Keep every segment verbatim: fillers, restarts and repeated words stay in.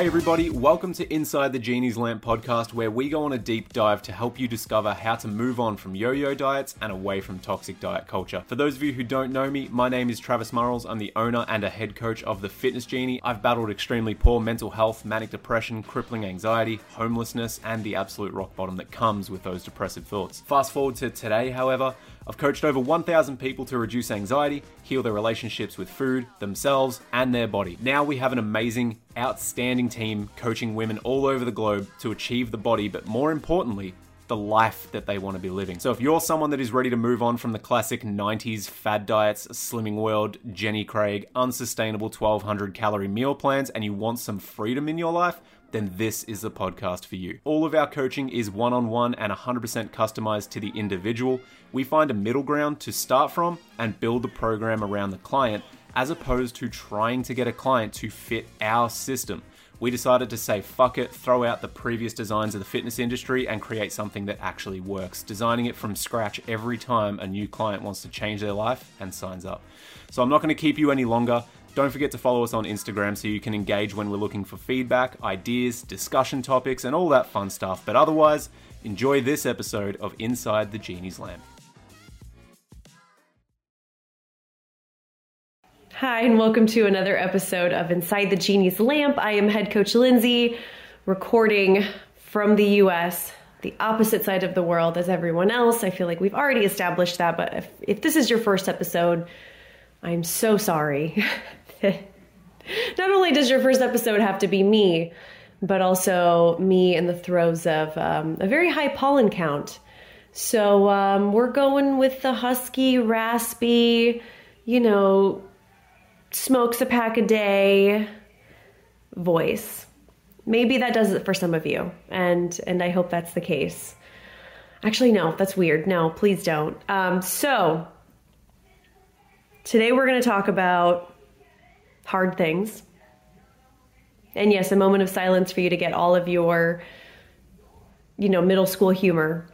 Hey everybody, welcome to Inside the Genie's Lamp podcast, where we go on a deep dive to help you discover how to move on from yo-yo diets and away from toxic diet culture. For those of you who don't know me, my name is Travis Murrells. I'm the owner and a head coach of The Fitness Genie. I've battled extremely poor mental health, manic depression, crippling anxiety, homelessness, and the absolute rock bottom that comes with those depressive thoughts. Fast forward to today, however, I've coached over one thousand people to reduce anxiety, heal their relationships with food, themselves, and their body. Now we have an amazing, outstanding team coaching women all over the globe to achieve the body, but more importantly, the life that they want to be living. So if you're someone that is ready to move on from the classic nineties fad diets, Slimming World, Jenny Craig, unsustainable twelve hundred calorie meal plans, and you want some freedom in your life, then this is the podcast for you. All of our coaching is one-on-one and one hundred percent customized to the individual. We find a middle ground to start from and build the program around the client, as opposed to trying to get a client to fit our system. We decided to say, fuck it, throw out the previous designs of the fitness industry and create something that actually works, designing it from scratch every time a new client wants to change their life and signs up. So I'm not gonna keep you any longer. Don't forget to follow us on Instagram so you can engage when we're looking for feedback, ideas, discussion topics, and all that fun stuff. But otherwise, enjoy this episode of Inside the Genie's Lamp. Hi, and welcome to another episode of Inside the Genie's Lamp. I am Head Coach Lindsay, recording from the U S, the opposite side of the world as everyone else. I feel like we've already established that, but if, if this is your first episode, I'm so sorry. Not only does your first episode have to be me, but also me in the throes of um, a very high pollen count. So um, we're going with the husky, raspy, you know, smokes a pack a day voice. Maybe that does it for some of you, and and I hope that's the case. Actually, no, that's weird. No, please don't. Um, so today we're going to talk about hard things. And yes, a moment of silence for you to get all of your, you know, middle school humor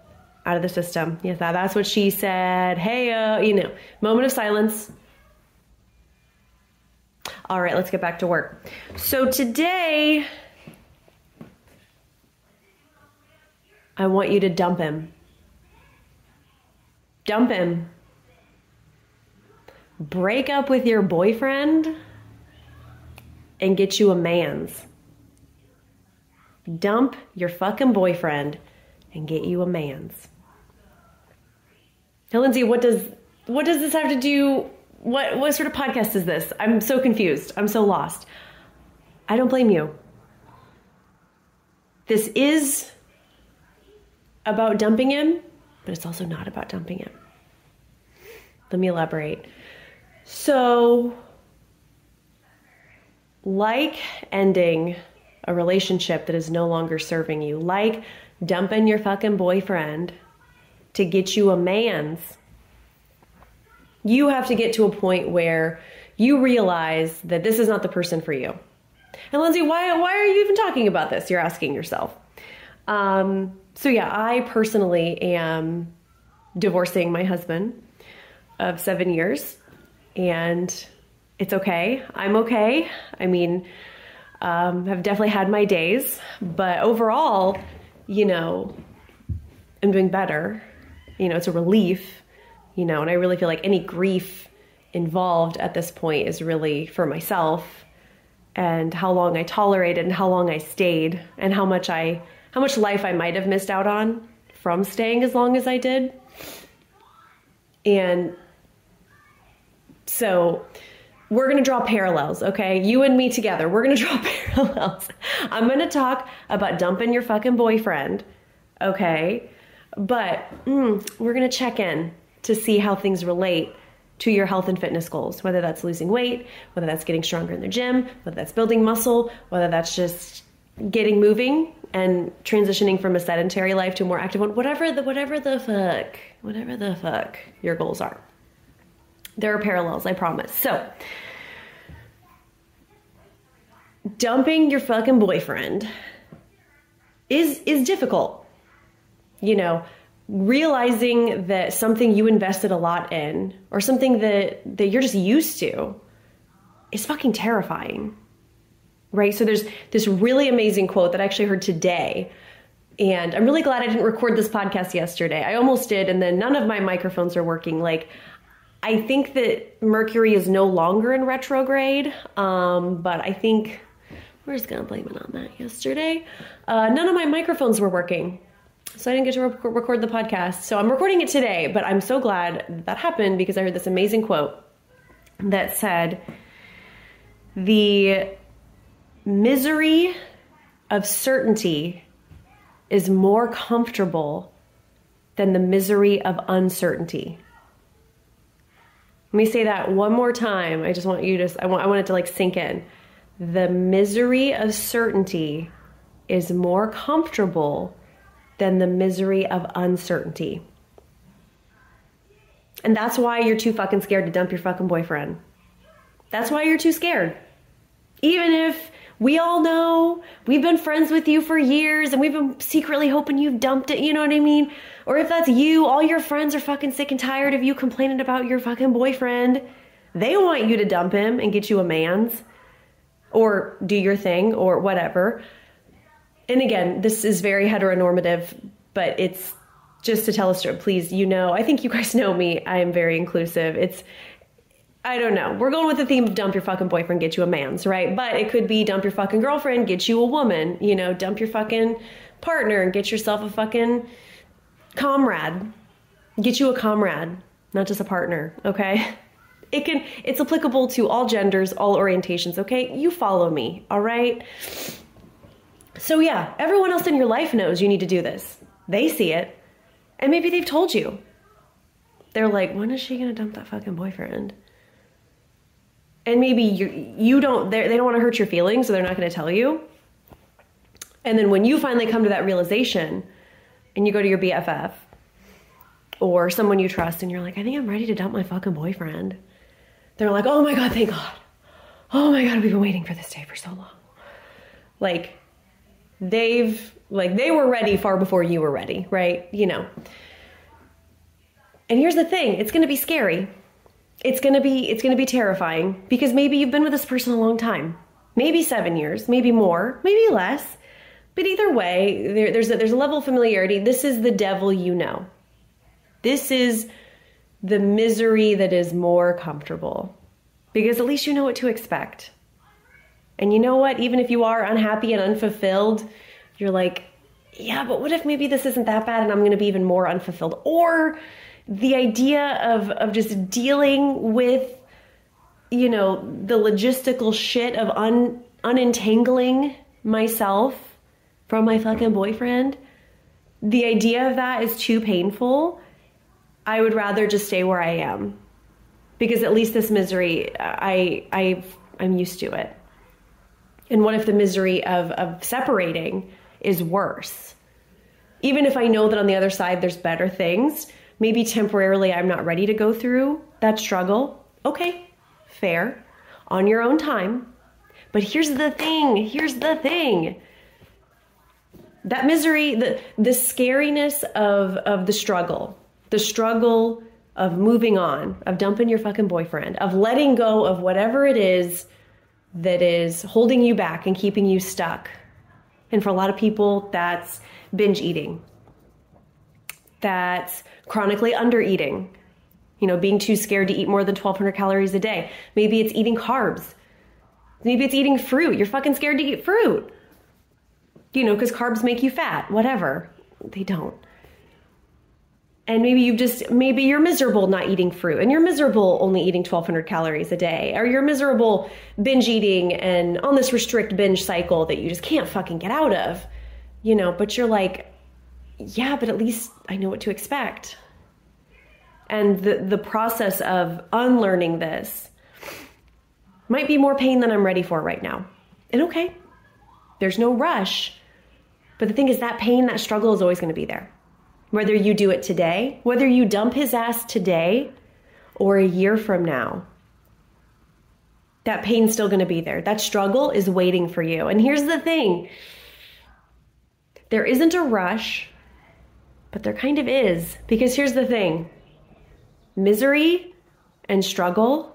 out of the system. Yes, that, that's what she said. Hey, uh, you know, moment of silence. All right, let's get back to work. So today, I want you to dump him. Dump him. Break up with your boyfriend and get you a man's. Dump your fucking boyfriend and get you a man's. Now, Lindsay, what does what does this have to do? What what sort of podcast is this? I'm so confused. I'm so lost. I don't blame you. This is about dumping him, but it's also not about dumping him. Let me elaborate. So, like ending a relationship that is no longer serving you, like dumping your fucking boyfriend to get you a man's, you have to get to a point where you realize that this is not the person for you. And Lindsay, why why are you even talking about this? You're asking yourself. Um, so yeah, I personally am divorcing my husband of seven years, and it's okay. I'm okay. I mean, um, I've definitely had my days, but overall, you know, I'm doing better. You know, it's a relief. You know, and I really feel like any grief involved at this point is really for myself, and how long I tolerated and how long I stayed and how much I, how much life I might have missed out on from staying as long as I did. And so we're going to draw parallels, okay? You and me together, we're going to draw parallels. I'm going to talk about dumping your fucking boyfriend, okay? But mm, we're going to check in to see how things relate to your health and fitness goals, whether that's losing weight, whether that's getting stronger in the gym, whether that's building muscle, whether that's just getting moving and transitioning from a sedentary life to a more active one, whatever the, whatever the fuck, whatever the fuck your goals are. There are parallels, I promise. So, dumping your fucking boyfriend is is difficult. You know, realizing that something you invested a lot in, or something that, that you're just used to, is fucking terrifying. right? So there's this really amazing quote that I actually heard today. And I'm really glad I didn't record this podcast yesterday. I almost did, and then none of my microphones are working. Like, I think that Mercury is no longer in retrograde, um, but I think we're just going to blame it on that yesterday. Uh, none of my microphones were working, so I didn't get to re- record the podcast. So I'm recording it today, but I'm so glad that happened because I heard this amazing quote that said, "The misery of certainty is more comfortable than the misery of uncertainty." Let me say that one more time. I just want you to, I want, I want it to like sink in. The misery of certainty is more comfortable than the misery of uncertainty. And that's why you're too fucking scared to dump your fucking boyfriend. That's why you're too scared. Even if we all know we've been friends with you for years and we've been secretly hoping you've dumped it, you know what I mean? Or if that's you, all your friends are fucking sick and tired of you complaining about your fucking boyfriend. They want you to dump him and get you a man's or do your thing or whatever. And again, this is very heteronormative, but it's just to tell a story. Please, you know, I think you guys know me. I am very inclusive. It's I don't know. We're going with the theme of dump your fucking boyfriend, get you a man's, right? But it could be dump your fucking girlfriend, get you a woman, you know, dump your fucking partner and get yourself a fucking comrade, get you a comrade, not just a partner. Okay. It can, it's applicable to all genders, all orientations. Okay. You follow me. All right. So yeah, everyone else in your life knows you need to do this. They see it. And maybe they've told you. They're like, when is she going to dump that fucking boyfriend? And maybe you you don't, they don't want to hurt your feelings, so they're not going to tell you. And then when you finally come to that realization and you go to your B F F or someone you trust and you're like, I think I'm ready to dump my fucking boyfriend. They're like, oh my God, thank God. Oh my God, we've been waiting for this day for so long. Like they've, like they were ready far before you were ready, right? You know. And here's the thing, it's going to be scary. It's going to be, it's going to be terrifying because maybe you've been with this person a long time, maybe seven years, maybe more, maybe less, but either way, there, there's a, there's a level of familiarity. This is the devil, you know, this is the misery that is more comfortable because at least you know what to expect. And you know what, even if you are unhappy and unfulfilled, you're like, yeah, but what if maybe this isn't that bad and I'm going to be even more unfulfilled? Or the idea of, of just dealing with, you know, the logistical shit of un, unentangling myself from my fucking boyfriend, the idea of that is too painful. I would rather just stay where I am because at least this misery, I, I, I'm used to it. And what if the misery of, of separating is worse? Even if I know that on the other side, there's better things, maybe temporarily I'm not ready to go through that struggle. Okay, fair, on your own time. But here's the thing, here's the thing. That misery, the, the scariness of, of the struggle, the struggle of moving on, of dumping your fucking boyfriend, of letting go of whatever it is that is holding you back and keeping you stuck. And for a lot of people, that's binge eating. That's chronically undereating, you know, being too scared to eat more than twelve hundred calories a day. Maybe it's eating carbs. Maybe it's eating fruit. You're fucking scared to eat fruit, you know, because carbs make you fat, whatever. They don't. And maybe you've just, maybe you're miserable not eating fruit and you're miserable only eating twelve hundred calories a day, or you're miserable binge eating and on this restrict binge cycle that you just can't fucking get out of, you know, but you're like, yeah, but at least I know what to expect. And the, the process of unlearning this might be more pain than I'm ready for right now. And okay, there's no rush. But the thing is that pain, that struggle is always going to be there. Whether you do it today, whether you dump his ass today or a year from now, that pain's still going to be there. That struggle is waiting for you. And here's the thing. There isn't a rush. But there kind of is, because here's the thing. Misery and struggle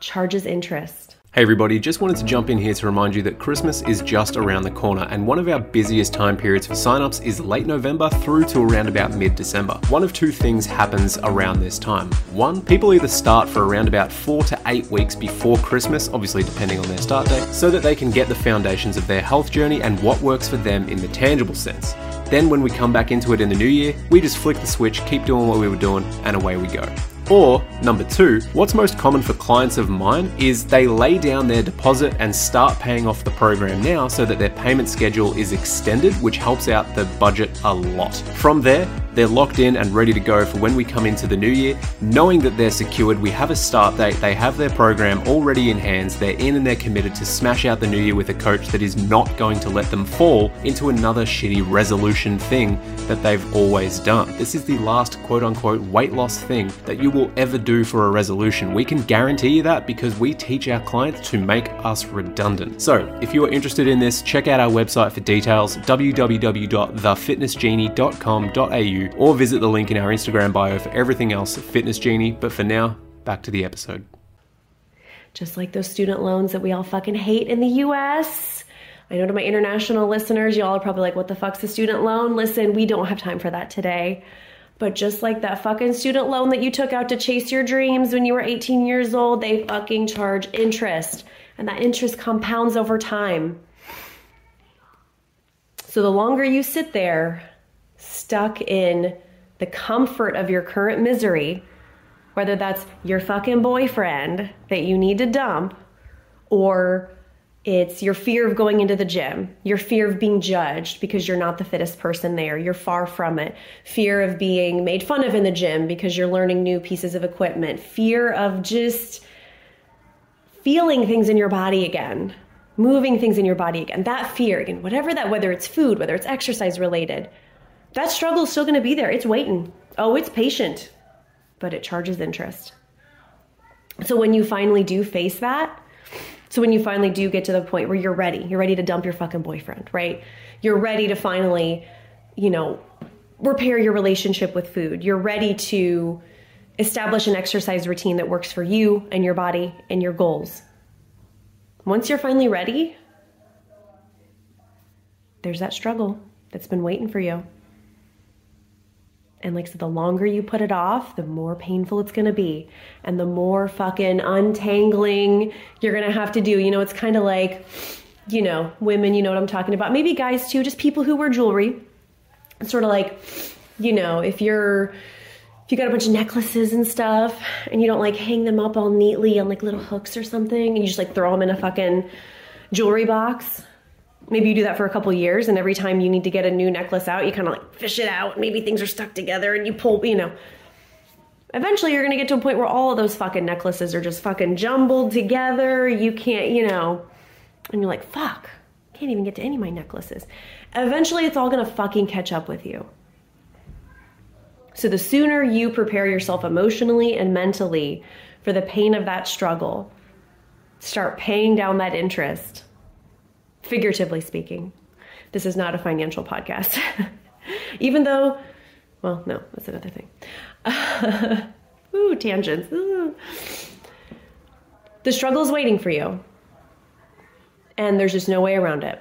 charges interest. Hey everybody, just wanted to jump in here to remind you that Christmas is just around the corner, and one of our busiest time periods for signups is late November through to around about mid-December. One of two things happens around this time. One, people either start for around about four to eight weeks before Christmas, obviously depending on their start date, so that they can get the foundations of their health journey and what works for them in the tangible sense. Then when we come back into it in the new year, we just flick the switch, keep doing what we were doing, and away we go. Or, number two, what's most common for clients of mine is they lay down their deposit and start paying off the program now so that their payment schedule is extended, which helps out the budget a lot. From there, they're locked in and ready to go for when we come into the new year, knowing that they're secured, we have a start date, they have their program already in hands, they're in and they're committed to smash out the new year with a coach that is not going to let them fall into another shitty resolution thing that they've always done. This is the last quote-unquote weight loss thing that you will ever do for a resolution. We can guarantee you that because we teach our clients to make us redundant. So if you are interested in this, check out our website for details, w w w dot the fitness genie dot com dot a u, or visit the link in our Instagram bio for everything else at Fitness Genie. But for now, back to the episode. Just like those student loans that we all fucking hate in the U S. I know to my international listeners, y'all are probably like, what the fuck's a student loan? Listen, we don't have time for that today. But just like that fucking student loan that you took out to chase your dreams when you were eighteen years old, they fucking charge interest. And that interest compounds over time. So the longer you sit there, stuck in the comfort of your current misery, whether that's your fucking boyfriend that you need to dump, or it's your fear of going into the gym, your fear of being judged because you're not the fittest person there, you're far from it, fear of being made fun of in the gym because you're learning new pieces of equipment, fear of just feeling things in your body again, moving things in your body again, that fear again, whatever that, whether it's food, whether it's exercise related, that struggle is still going to be there. It's waiting. Oh, it's patient, but it charges interest. So when you finally do face that, so when you finally do get to the point where you're ready, you're ready to dump your fucking boyfriend, right? You're ready to finally, you know, repair your relationship with food. You're ready to establish an exercise routine that works for you and your body and your goals. Once you're finally ready, there's that struggle that's been waiting for you. And like I said, the longer you put it off, the more painful it's going to be. And the more fucking untangling you're going to have to do. You know, it's kind of like, you know, women, you know what I'm talking about. Maybe guys too, just people who wear jewelry. It's sort of like, you know, if you're, if you got a bunch of necklaces and stuff and you don't like hang them up all neatly on like little hooks or something, and you just like throw them in a fucking jewelry box. Maybe you do that for a couple years, and every time you need to get a new necklace out, you kind of like fish it out. Maybe things are stuck together and you pull, you know. Eventually you're going to get to a point where all of those fucking necklaces are just fucking jumbled together. You can't, you know, and you're like, fuck, can't even get to any of my necklaces. Eventually it's all going to fucking catch up with you. So the sooner you prepare yourself emotionally and mentally for the pain of that struggle, start paying down that interest. Figuratively speaking, this is not a financial podcast, even though, well, no, that's another thing. Uh, ooh, tangents. Ooh. The struggle is waiting for you, and there's just no way around it.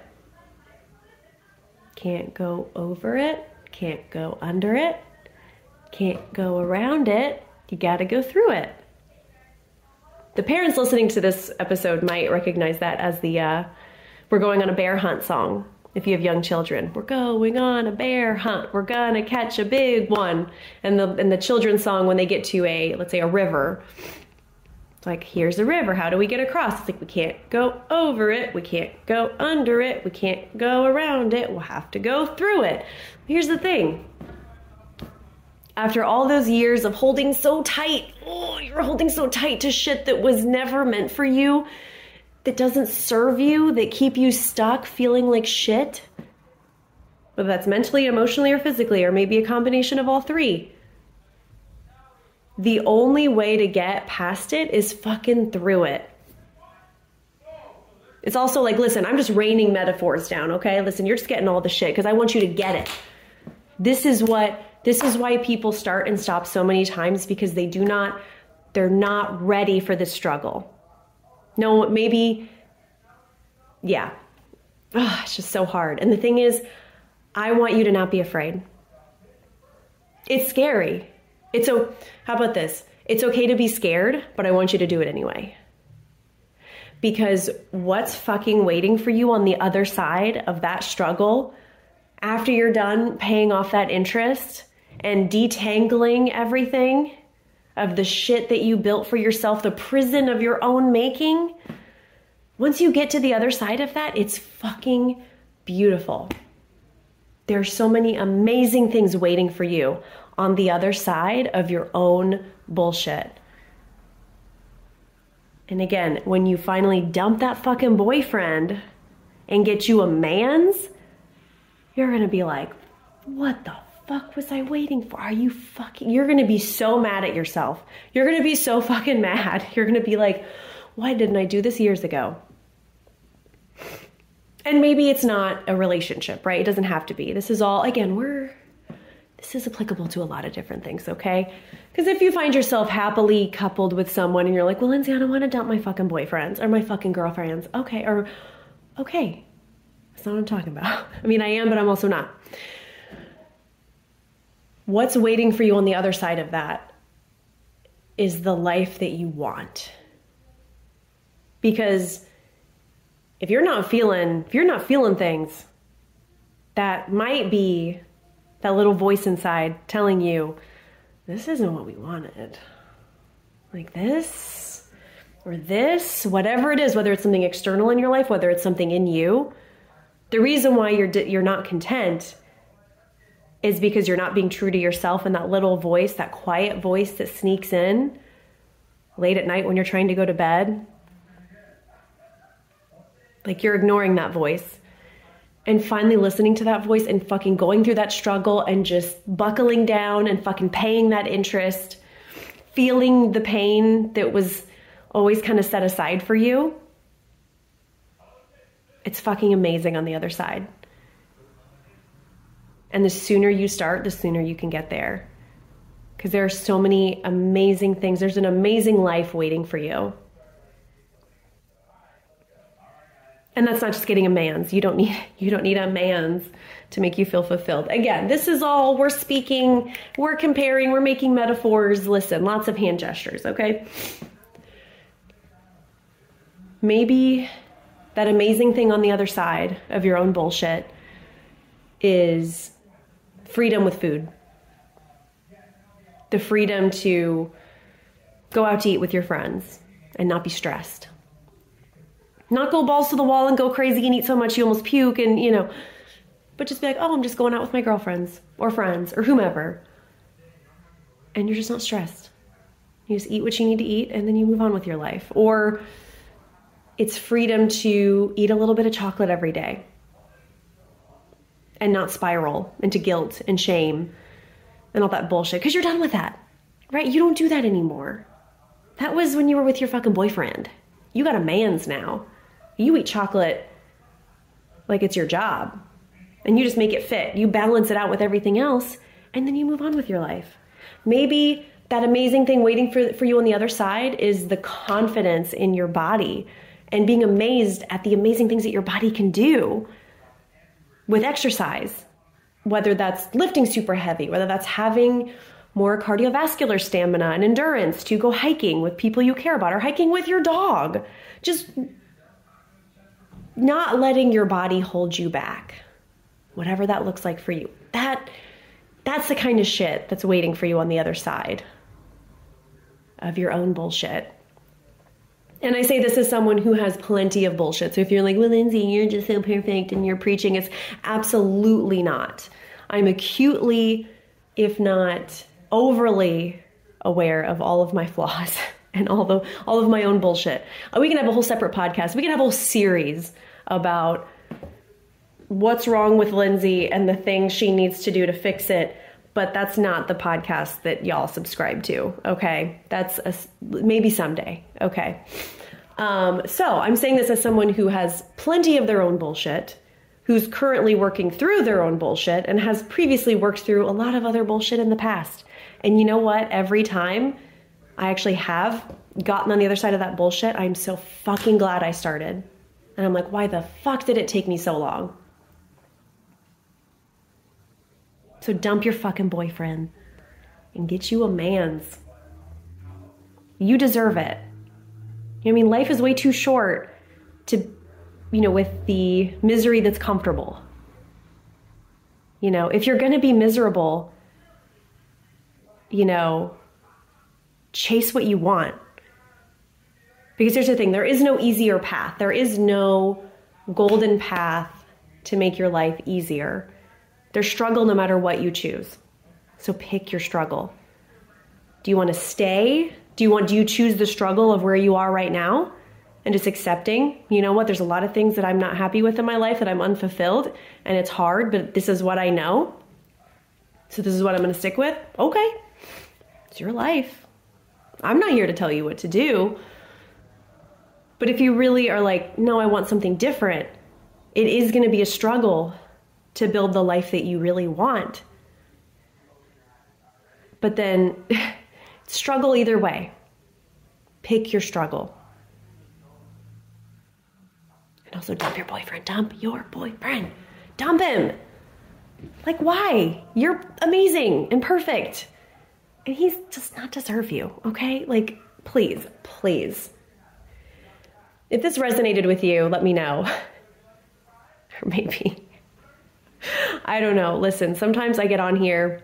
Can't go over it. Can't go under it. Can't go around it. You got to go through it. The parents listening to this episode might recognize that as the, uh, we're going on a bear hunt song. If you have young children, we're going on a bear hunt. We're gonna catch a big one. And the and the children's song, when they get to a, let's say a river, it's like, here's a river. How do we get across? It's like, we can't go over it. We can't go under it. We can't go around it. We'll have to go through it. Here's the thing. After all those years of holding so tight, oh, you're holding so tight to shit that was never meant for you, that doesn't serve you, that keep you stuck feeling like shit, whether that's mentally, emotionally, or physically, or maybe a combination of all three. The only way to get past it is fucking through it. It's also like, listen, I'm just raining metaphors down, okay? Listen, you're just getting all the shit because I want you to get it. This is what, this is why people start and stop so many times, because they do not, they're not ready for the struggle. No, maybe, yeah. Oh, it's just so hard. And the thing is, I want you to not be afraid. It's scary. It's o- How about this? It's okay to be scared, but I want you to do it anyway. Because what's fucking waiting for you on the other side of that struggle after you're done paying off that interest and detangling everything of the shit that you built for yourself, the prison of your own making, once you get to the other side of that, it's fucking beautiful. There are so many amazing things waiting for you on the other side of your own bullshit. And again, when you finally dump that fucking boyfriend and get you a man's, you're going to be like, what the fuck was I waiting for? Are you fucking... You're going to be so mad at yourself. You're going to be so fucking mad. You're going to be like, why didn't I do this years ago? And maybe it's not a relationship, right? It doesn't have to be. This is all, again, we're... This is applicable to a lot of different things, okay? Because if you find yourself happily coupled with someone and you're like, well, Lindsay, I don't want to dump my fucking boyfriends or my fucking girlfriends. Okay, or... Okay. That's not what I'm talking about. I mean, I am, but I'm also not. What's waiting for you on the other side of that is the life that you want. Because if you're not feeling, if you're not feeling things, that might be that little voice inside telling you, this isn't what we wanted. Like this or this, whatever it is, whether it's something external in your life, whether it's something in you, the reason why you're you're not content is because you're not being true to yourself, and that little voice, that quiet voice that sneaks in late at night when you're trying to go to bed. Like, you're ignoring that voice and finally listening to that voice and fucking going through that struggle and just buckling down and fucking paying that interest, feeling the pain that was always kind of set aside for you. It's fucking amazing on the other side. And the sooner you start, the sooner you can get there. Because there are so many amazing things. There's an amazing life waiting for you. And that's not just getting a man's. You don't need you don't need a man's to make you feel fulfilled. Again, this is all, we're speaking, we're comparing, we're making metaphors. Listen, lots of hand gestures, okay? Maybe that amazing thing on the other side of your own bullshit is freedom with food. The freedom to go out to eat with your friends and not be stressed. Not go balls to the wall and go crazy and eat so much you almost puke and, you know, but just be like, oh, I'm just going out with my girlfriends or friends or whomever. And you're just not stressed. You just eat what you need to eat and then you move on with your life. Or it's freedom to eat a little bit of chocolate every day and not spiral into guilt and shame and all that bullshit. Because you're done with that, right? You don't do that anymore. That was when you were with your fucking boyfriend. You got a man's now. You eat chocolate like it's your job. And you just make it fit. You balance it out with everything else. And then you move on with your life. Maybe that amazing thing waiting for, for you on the other side is the confidence in your body. And being amazed at the amazing things that your body can do with exercise. Whether that's lifting super heavy. Whether that's having more cardiovascular stamina and endurance to go hiking with people you care about or hiking with your dog. Just not letting your body hold you back, whatever that looks like for you. That, that's the kind of shit that's waiting for you on the other side of your own bullshit. And I say this as someone who has plenty of bullshit. So if you're like, well, Lindsay, you're just so perfect and you're preaching, it's absolutely not. I'm acutely, if not overly aware of all of my flaws and all the all of my own bullshit. We can have a whole separate podcast. We can have a whole series about what's wrong with Lindsay and the things she needs to do to fix it. But that's not the podcast that y'all subscribe to. Okay, that's a, maybe someday. Okay, um, so I'm saying this as someone who has plenty of their own bullshit, who's currently working through their own bullshit and has previously worked through a lot of other bullshit in the past. And you know what? Every time I actually have gotten on the other side of that bullshit. I'm so fucking glad I started. And I'm like, why the fuck did it take me so long? So dump your fucking boyfriend and get you a man's. You deserve it. You know what I mean? Life is way too short to, you know, with the misery that's comfortable. You know, if you're going to be miserable, you know, chase what you want. Because here's the thing, there is no easier path. There is no golden path to make your life easier. There's struggle no matter what you choose. So pick your struggle. Do you want to stay? Do you want, do you choose the struggle of where you are right now and just accepting, you know what, there's a lot of things that I'm not happy with in my life, that I'm unfulfilled, and it's hard, but this is what I know. So this is what I'm going to stick with. Okay. It's your life. I'm not here to tell you what to do. But if you really are like, no, I want something different, it is going to be a struggle to build the life that you really want. But then struggle either way. Pick your struggle. And also dump your boyfriend. Dump your boyfriend. Dump him. Like, why? You're amazing and perfect. And he does not deserve you, okay? Like, please, please. If this resonated with you, let me know. Or maybe. I don't know. Listen, sometimes I get on here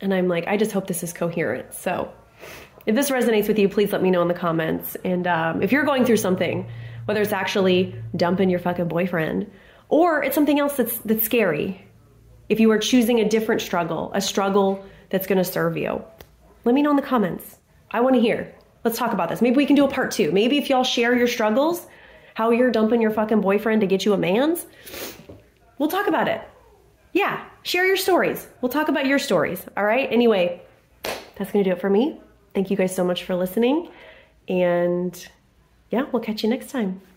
and I'm like, I just hope this is coherent. So if this resonates with you, please let me know in the comments. And um, if you're going through something, whether it's actually dumping your fucking boyfriend or it's something else that's that's scary, if you are choosing a different struggle, a struggle that's going to serve you, let me know in the comments. I want to hear. Let's talk about this. Maybe we can do a part two. Maybe if y'all share your struggles, how you're dumping your fucking boyfriend to get you a man's, we'll talk about it. Yeah, share your stories. We'll talk about your stories, all right? Anyway, that's going to do it for me. Thank you guys so much for listening. And yeah, we'll catch you next time.